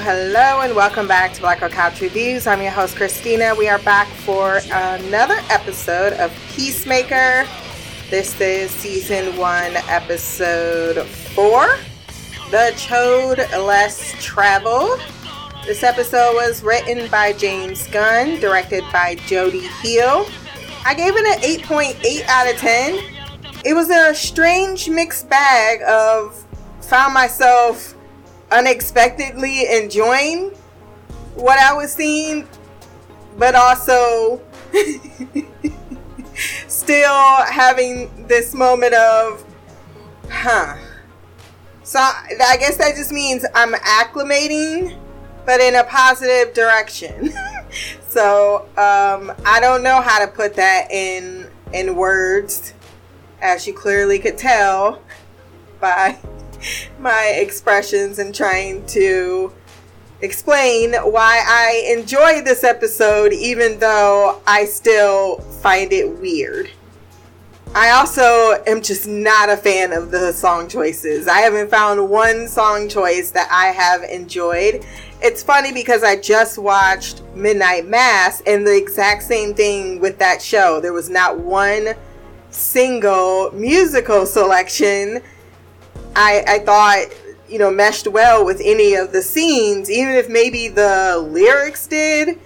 Hello, and welcome back to Black O'Couch Reviews. I'm your host, Christina. We are back for another episode of Peacemaker. This is Season 1, Episode 4, The Choad Less Travel. This episode was written by James Gunn, directed by Jodi Hill. I gave it an 8.8 out of 10. It was a strange mixed bag of found myself unexpectedly enjoying what I was seeing, but also still having this moment of, So I guess that just means I'm acclimating, but in a positive direction. So I don't know how to put that in words, as you clearly could tell by my expressions and trying to explain why I enjoy this episode, even though I still find it weird. I also am just not a fan of the song choices. I haven't found one song choice that I have enjoyed. It's funny because I just watched Midnight Mass and the exact same thing with that show. There was not one single musical selection I thought, you know, meshed well with any of the scenes. Even if maybe the lyrics did,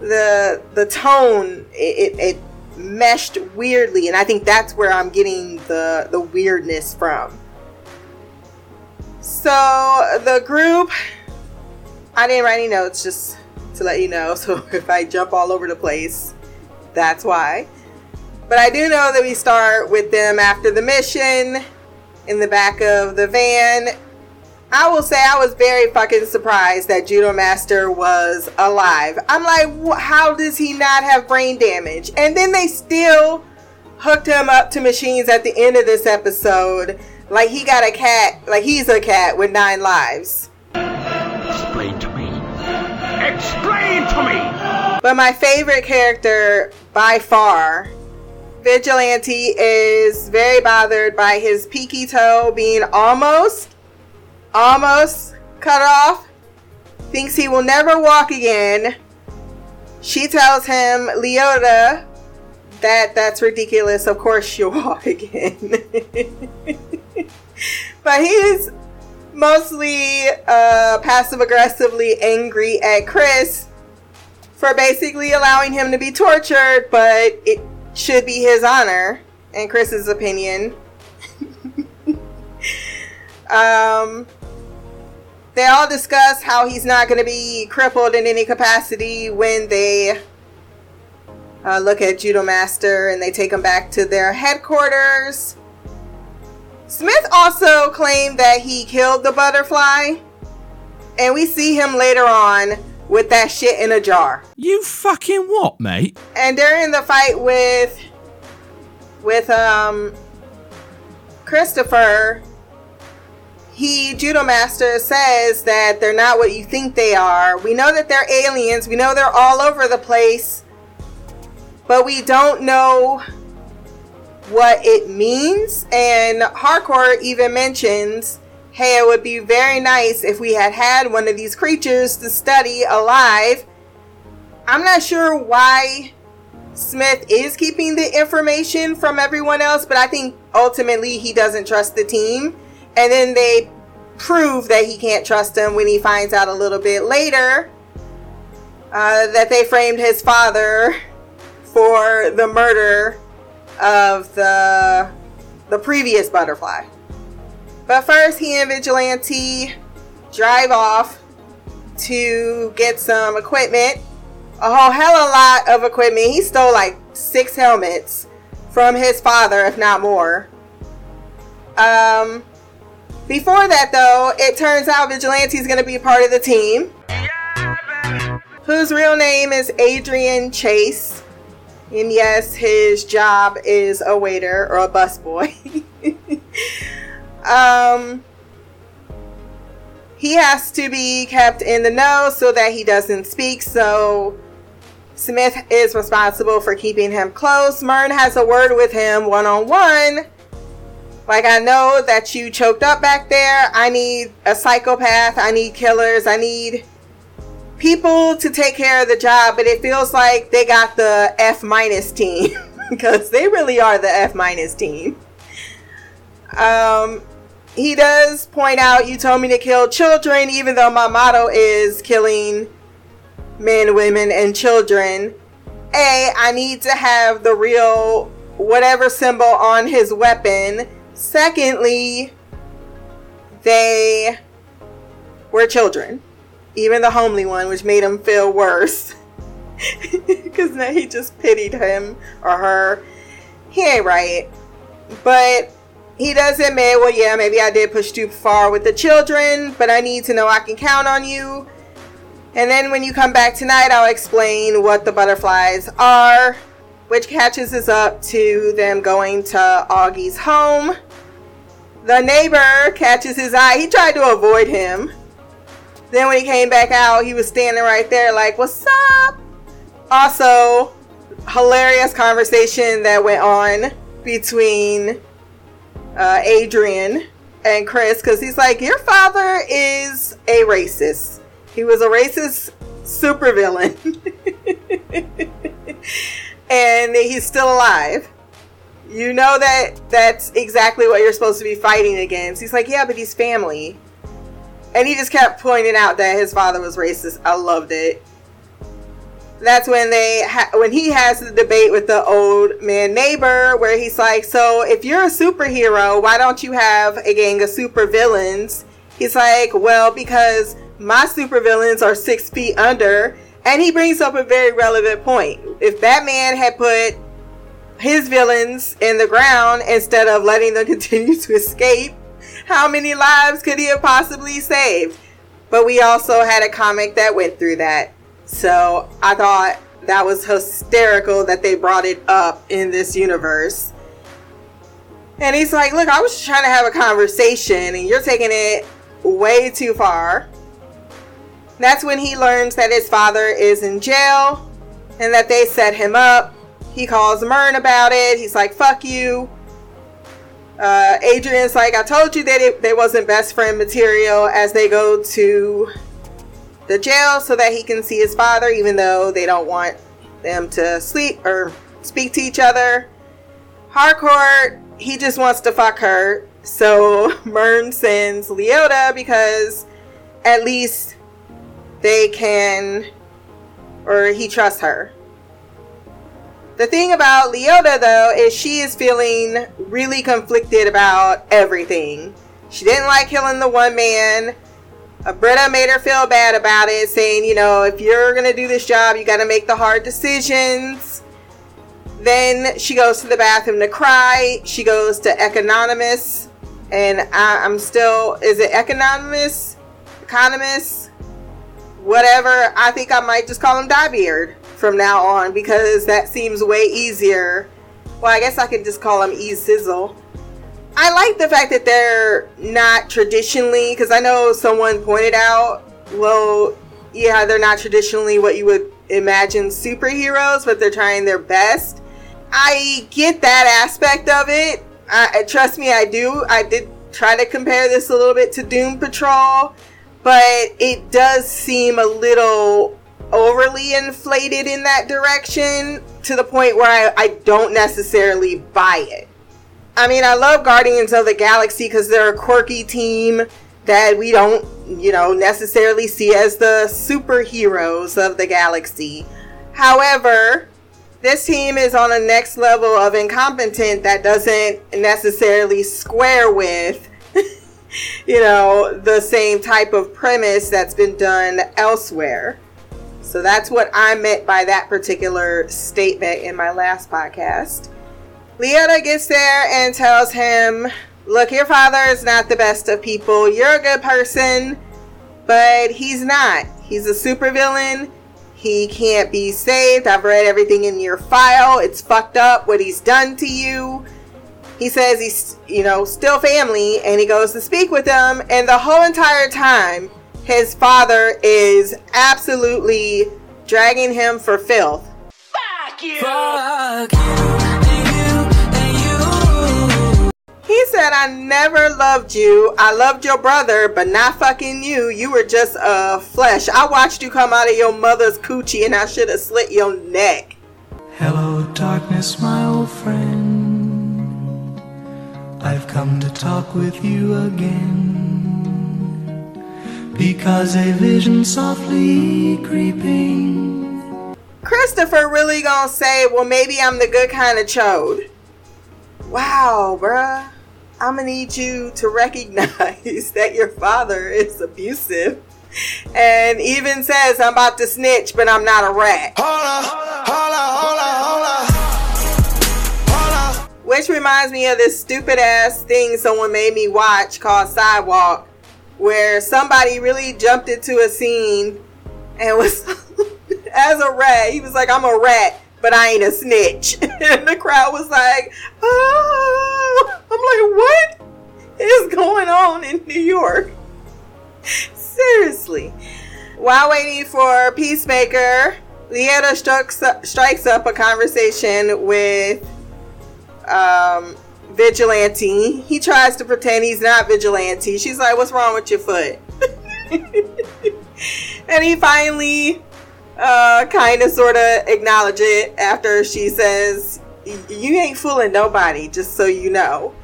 the tone, it meshed weirdly, and I think that's where I'm getting the weirdness from. So the group, I didn't write any notes, just to let you know, so if I jump all over the place, that's why. But I do know that we start with them after the mission in the back of the van. I will say I was very fucking surprised that Judo Master was alive. I'm like, how does he not have brain damage? And then they still hooked him up to machines at the end of this episode. Like he got a cat, like he's a cat with 9 lives. Explain to me. Explain to me! But my favorite character by far, Vigilante, is very bothered by his pinky toe being almost cut off. Thinks he will never walk again. She tells him, Leota, that's ridiculous. Of course you'll walk again. But he's mostly passive-aggressively angry at Chris for basically allowing him to be tortured, but it should be his honor in Chris's opinion. They all discuss how he's not going to be crippled in any capacity when they look at Judo Master and they take him back to their headquarters. Smith also claimed that he killed the butterfly, and we see him later on with that shit in a jar. You fucking what, mate? And during the fight with Christopher, Judo Master says that they're not what you think they are. We know that they're aliens. We know they're all over the place, but we don't know what it means. And Harcourt even mentions, hey, it would be very nice if we had one of these creatures to study alive. I'm not sure why Smith is keeping the information from everyone else, but I think ultimately he doesn't trust the team. And then they prove that he can't trust them when he finds out a little bit later that they framed his father for the murder of the previous butterfly. But first, he and Vigilante drive off to get some equipment. A whole hella lot of equipment. He stole like 6 helmets from his father, if not more. Before that, though, it turns out Vigilante is going to be a part of the team. Yeah, whose real name is Adrian Chase. And yes, his job is a waiter or a busboy. He has to be kept in the know so that he doesn't speak, so Smith is responsible for keeping him close. Myrne has a word with him one-on-one, Like, I know that you choked up back there. I need a psychopath. I need killers. I need people to take care of the job. But it feels like they got the F- team. Because they really are the F- team. He does point out, you told me to kill children, even though my motto is killing men, women, and children. A, I need to have the real whatever symbol on his weapon. Secondly, they were children. Even the homely one, which made him feel worse. Because now he just pitied him or her. He ain't right. But he does admit, well, yeah, maybe I did push too far with the children, but I need to know I can count on you. And then when you come back tonight, I'll explain what the butterflies are, which catches us up to them going to Augie's home. The neighbor catches his eye. He tried to avoid him. Then when he came back out, he was standing right there like, what's up? Also, hilarious conversation that went on between Adrian and Chris, because he's like, your father is a racist. He was a racist supervillain. And he's still alive. You know that that's exactly what you're supposed to be fighting against. He's like, yeah, but he's family. And he just kept pointing out that his father was racist. I loved it. That's when he has the debate with the old man neighbor, where he's like, so if you're a superhero, why don't you have a gang of supervillains? He's like, well, because my supervillains are 6 feet under. And he brings up a very relevant point. If Batman had put his villains in the ground instead of letting them continue to escape, how many lives could he have possibly saved? But we also had a comic that went through that. So I thought that was hysterical that they brought it up in this universe. And he's like, look, I was just trying to have a conversation and you're taking it way too far. That's when he learns that his father is in jail and that they set him up. He calls Myrn about it. He's like, fuck you. Adrian's like, I told you that they wasn't best friend material, as they go to the jail so that he can see his father, even though they don't want them to sleep or speak to each other. Harcourt, he just wants to fuck her. So Myrn sends Leota, because at least they can, or he trusts her. The thing about Leota, though, is she is feeling really conflicted about everything. She didn't like killing the one man. Britta made her feel bad about it, saying, you know, if you're going to do this job, you got to make the hard decisions. Then she goes to the bathroom to cry. She goes to Economist. And I'm still, is it Economist? Economist? Whatever. I think I might just call him Diebeard from now on, because that seems way easier. Well, I guess I could just call him E-Sizzle. I like the fact that they're not traditionally, because I know someone pointed out, well, yeah, they're not traditionally what you would imagine superheroes, but they're trying their best. I get that aspect of it. Trust me, I do. I did try to compare this a little bit to Doom Patrol, but it does seem a little overly inflated in that direction, to the point where I don't necessarily buy it. I mean, I love Guardians of the Galaxy because they're a quirky team that we don't, you know, necessarily see as the superheroes of the galaxy. However, this team is on a next level of incompetent that doesn't necessarily square with, you know, the same type of premise that's been done elsewhere. So that's what I meant by that particular statement in my last podcast. Leota gets there and tells him, look, your father is not the best of people. You're a good person, but he's not. He's a supervillain. He can't be saved. I've read everything in your file. It's fucked up what he's done to you. He says he's, you know, still family, and he goes to speak with them. And the whole entire time, his father is absolutely dragging him for filth. Fuck you! Fuck you! He said, I never loved you. I loved your brother, but not fucking you. You were just flesh. I watched you come out of your mother's coochie and I should have slit your neck. Hello, darkness, my old friend. I've come to talk with you again. Because a vision softly creeping. Christopher really gonna say, well, maybe I'm the good kind of chode. Wow, bruh. I'm gonna need you to recognize that your father is abusive and even says I'm about to snitch, but I'm not a rat. Holla, holla, holla, holla, holla. Which reminds me of this stupid ass thing someone made me watch called Sidewalk, where somebody really jumped into a scene and was as a rat. He was like, I'm a rat, but I ain't a snitch. And the crowd was like, oh. I'm like, what is going on in New York? Seriously. While waiting for Peacemaker, Leota strikes up a conversation with Vigilante. He tries to pretend he's not Vigilante. She's like, what's wrong with your foot? And he finally kind of sort of acknowledge it after she says, you ain't fooling nobody, just so you know.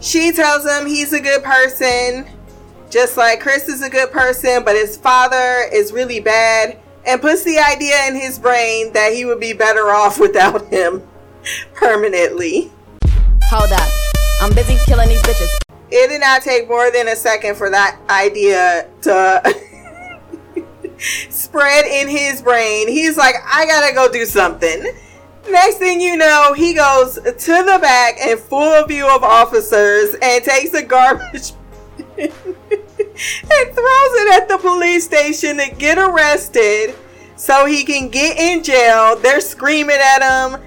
She tells him he's a good person, just like Chris is a good person, but his father is really bad, and puts the idea in his brain that he would be better off without him permanently. Hold up, I'm busy killing these bitches. It did not take more than a second for that idea to spread in his brain. He's like, I gotta go do something. Next thing you know, he goes to the back in full view of officers and takes a garbage bin and throws it at the police station to get arrested so he can get in jail. They're screaming at him.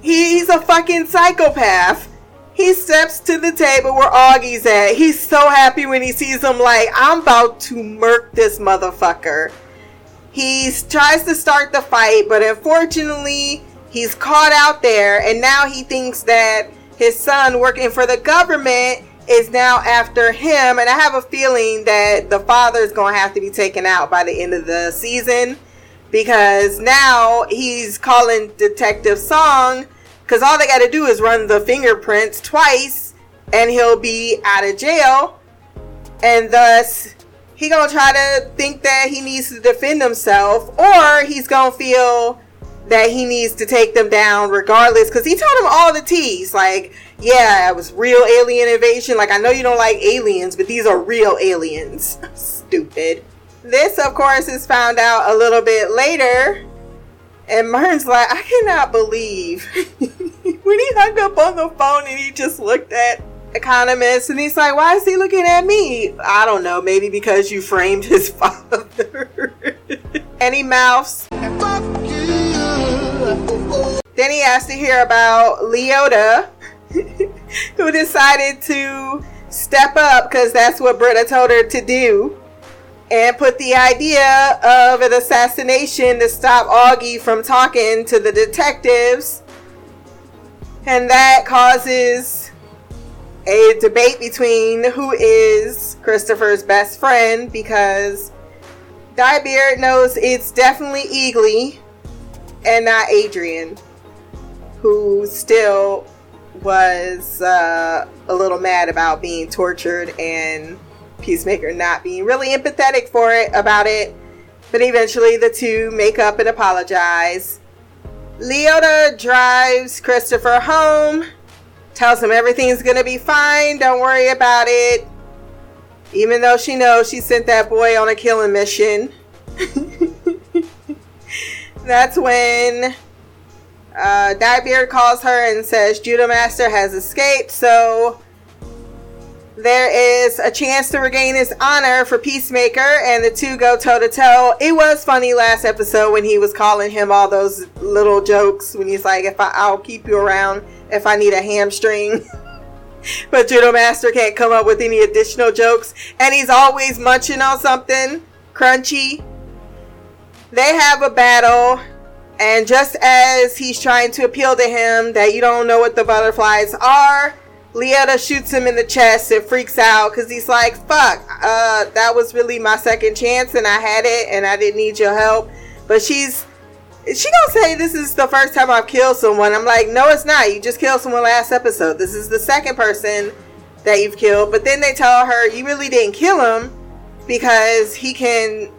He's a fucking psychopath. He steps to the table where Augie's at. He's so happy when he sees him, like, I'm about to murk this motherfucker. He tries to start the fight, but unfortunately, he's caught out there, and now he thinks that his son working for the government is now after him. And I have a feeling that the father's going to have to be taken out by the end of the season, because now he's calling Detective Song, because all they got to do is run the fingerprints twice, and he'll be out of jail. And thus, he gonna try to think that he needs to defend himself, or he's gonna feel that he needs to take them down regardless, because he told him all the T's, like, yeah, it was real alien invasion, like, I know you don't like aliens, but these are real aliens. Stupid. This, of course, is found out a little bit later, and Mern's like, I cannot believe when he hung up on the phone and he just looked at economist, and he's like, why is he looking at me? I don't know, maybe because you framed his father. And he mouths, fuck you. Then he has to hear about Leota, who decided to step up because that's what Britta told her to do, and put the idea of an assassination to stop Augie from talking to the detectives, and that causes a debate between who is Christopher's best friend, because Diebeard knows it's definitely Eagly and not Adrian, who still was a little mad about being tortured and Peacemaker not being really empathetic for it about it. But eventually the two make up and apologize. Leota drives Christopher home, tells him everything's gonna be fine, don't worry about it, even though she knows she sent that boy on a killing mission. That's when Diebeard calls her and says Judo Master has escaped, so there is a chance to regain his honor for Peacemaker, and the two go toe to toe. It was funny last episode when he was calling him all those little jokes when he's like, I'll keep you around if I need a hamstring. But Judo Master can't come up with any additional jokes, and he's always munching on something crunchy. They have a battle, and just as he's trying to appeal to him that you don't know what the butterflies are, Leota shoots him in the chest and freaks out because he's like, fuck, that was really my second chance and I had it and I didn't need your help. But she gonna say this is the first time I've killed someone. I'm like, no, it's not. You just killed someone last episode. This is the second person that you've killed. But then they tell her you really didn't kill him because he can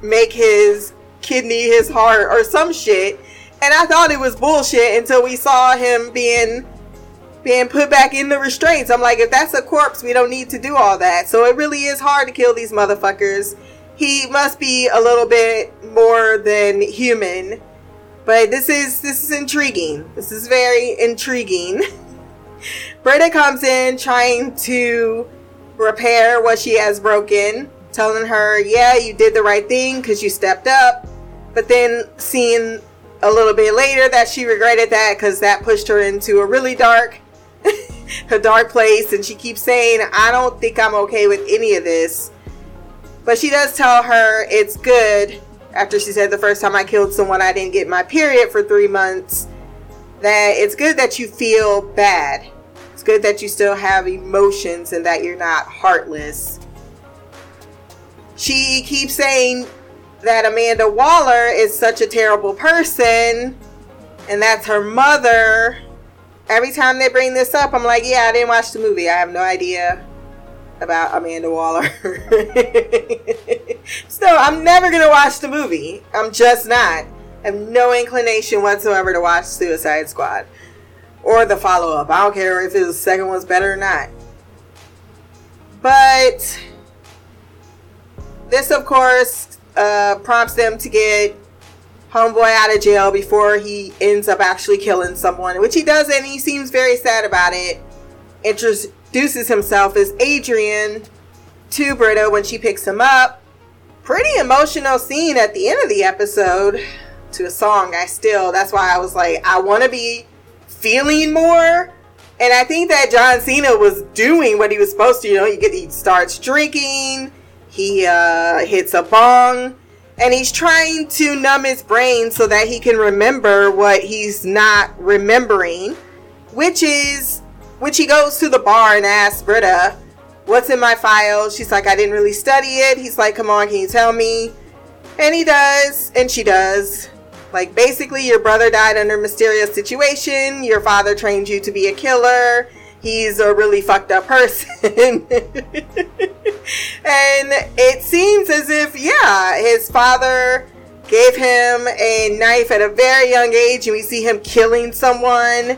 make his kidney his heart or some shit. And I thought it was bullshit until we saw him being put back in the restraints. I'm like, if that's a corpse, we don't need to do all that. So it really is hard to kill these motherfuckers. He must be a little bit more than human. But this is intriguing. This is very intriguing. Britta comes in trying to repair what she has broken, telling her, yeah, you did the right thing because you stepped up. But then seeing a little bit later that she regretted that because that pushed her into a really dark a dark place, and she keeps saying, I don't think I'm okay with any of this. But she does tell her it's good after she said the first time I killed someone I didn't get my period for 3 months, that it's good that you feel bad, it's good that you still have emotions and that you're not heartless. She keeps saying that Amanda Waller is such a terrible person and that's her mother. Every time they bring this up, I'm like, yeah, I didn't watch the movie, I have no idea about Amanda Waller. So I'm never gonna watch the movie. I'm just not. I have no inclination whatsoever to watch Suicide Squad or the follow-up. I don't care if the second one's better or not. But this, of course, prompts them to get homeboy out of jail before he ends up actually killing someone, which he doesn't. He seems very sad about it. Introduces himself as Adrian to Britta when she picks him up. Pretty emotional scene at the end of the episode to a song. That's why I was like, I want to be feeling more. And I think that John Cena was doing what he was supposed to. You know, he starts drinking, he hits a bong, and he's trying to numb his brain so that he can remember what he's not remembering, which he goes to the bar and asks Britta, what's in my file? She's like, I didn't really study it. He's like, come on, can you tell me? And he does, and she does. Like, basically, your brother died under a mysterious situation. Your father trained you to be a killer. He's a really fucked up person. And it seems as if, yeah, his father gave him a knife at a very young age, and we see him killing someone.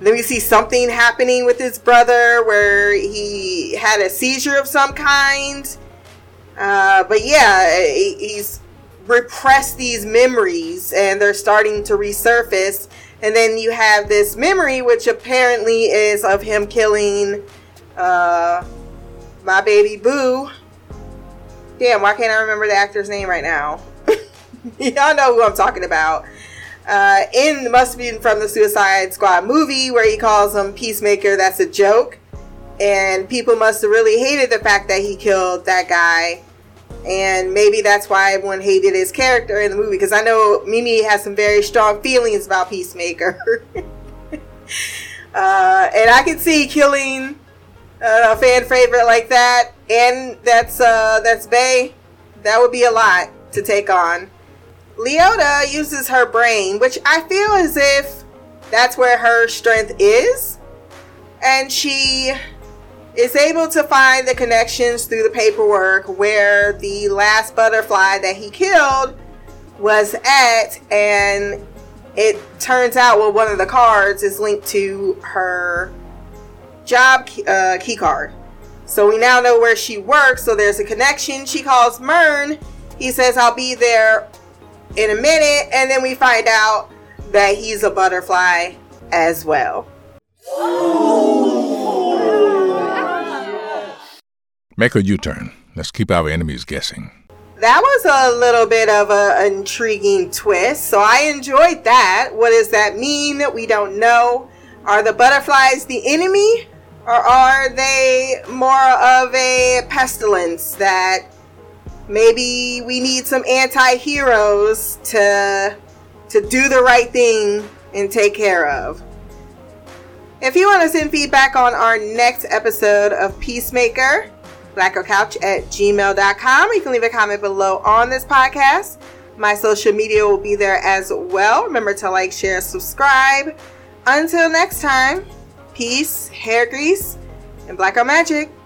Then we see something happening with his brother where he had a seizure of some kind. But yeah, he's repressed these memories and they're starting to resurface. And then you have this memory, which apparently is of him killing my baby boo. Damn, why can't I remember the actor's name right now? Y'all know who I'm talking about. In must be from the Suicide Squad movie where he calls him Peacemaker. That's a joke, and people must have really hated the fact that he killed that guy, and maybe that's why everyone hated his character in the movie, because I know Mimi has some very strong feelings about Peacemaker. And I can see killing a fan favorite like that, and that's Bay. That would be a lot to take on. Leota uses her brain, which I feel as if that's where her strength is, and she is able to find the connections through the paperwork where the last butterfly that he killed was at, and it turns out, well, one of the cards is linked to her job key card, so we now know where she works, so there's a connection. She calls Myrn. He says, I'll be there in a minute, and then we find out that he's a butterfly as well. Make a U-turn. Let's keep our enemies guessing. That was a little bit of an intriguing twist, so I enjoyed that. What does that mean? We don't know. Are the butterflies the enemy, or are they more of a pestilence that maybe we need some anti-heroes to do the right thing and take care of? If you want to send feedback on our next episode of Peacemaker, blackoutcouch@gmail.com. You can leave a comment below on this podcast. My social media will be there as well. Remember to like, share, subscribe. Until next time, peace, hair grease, and blackout magic.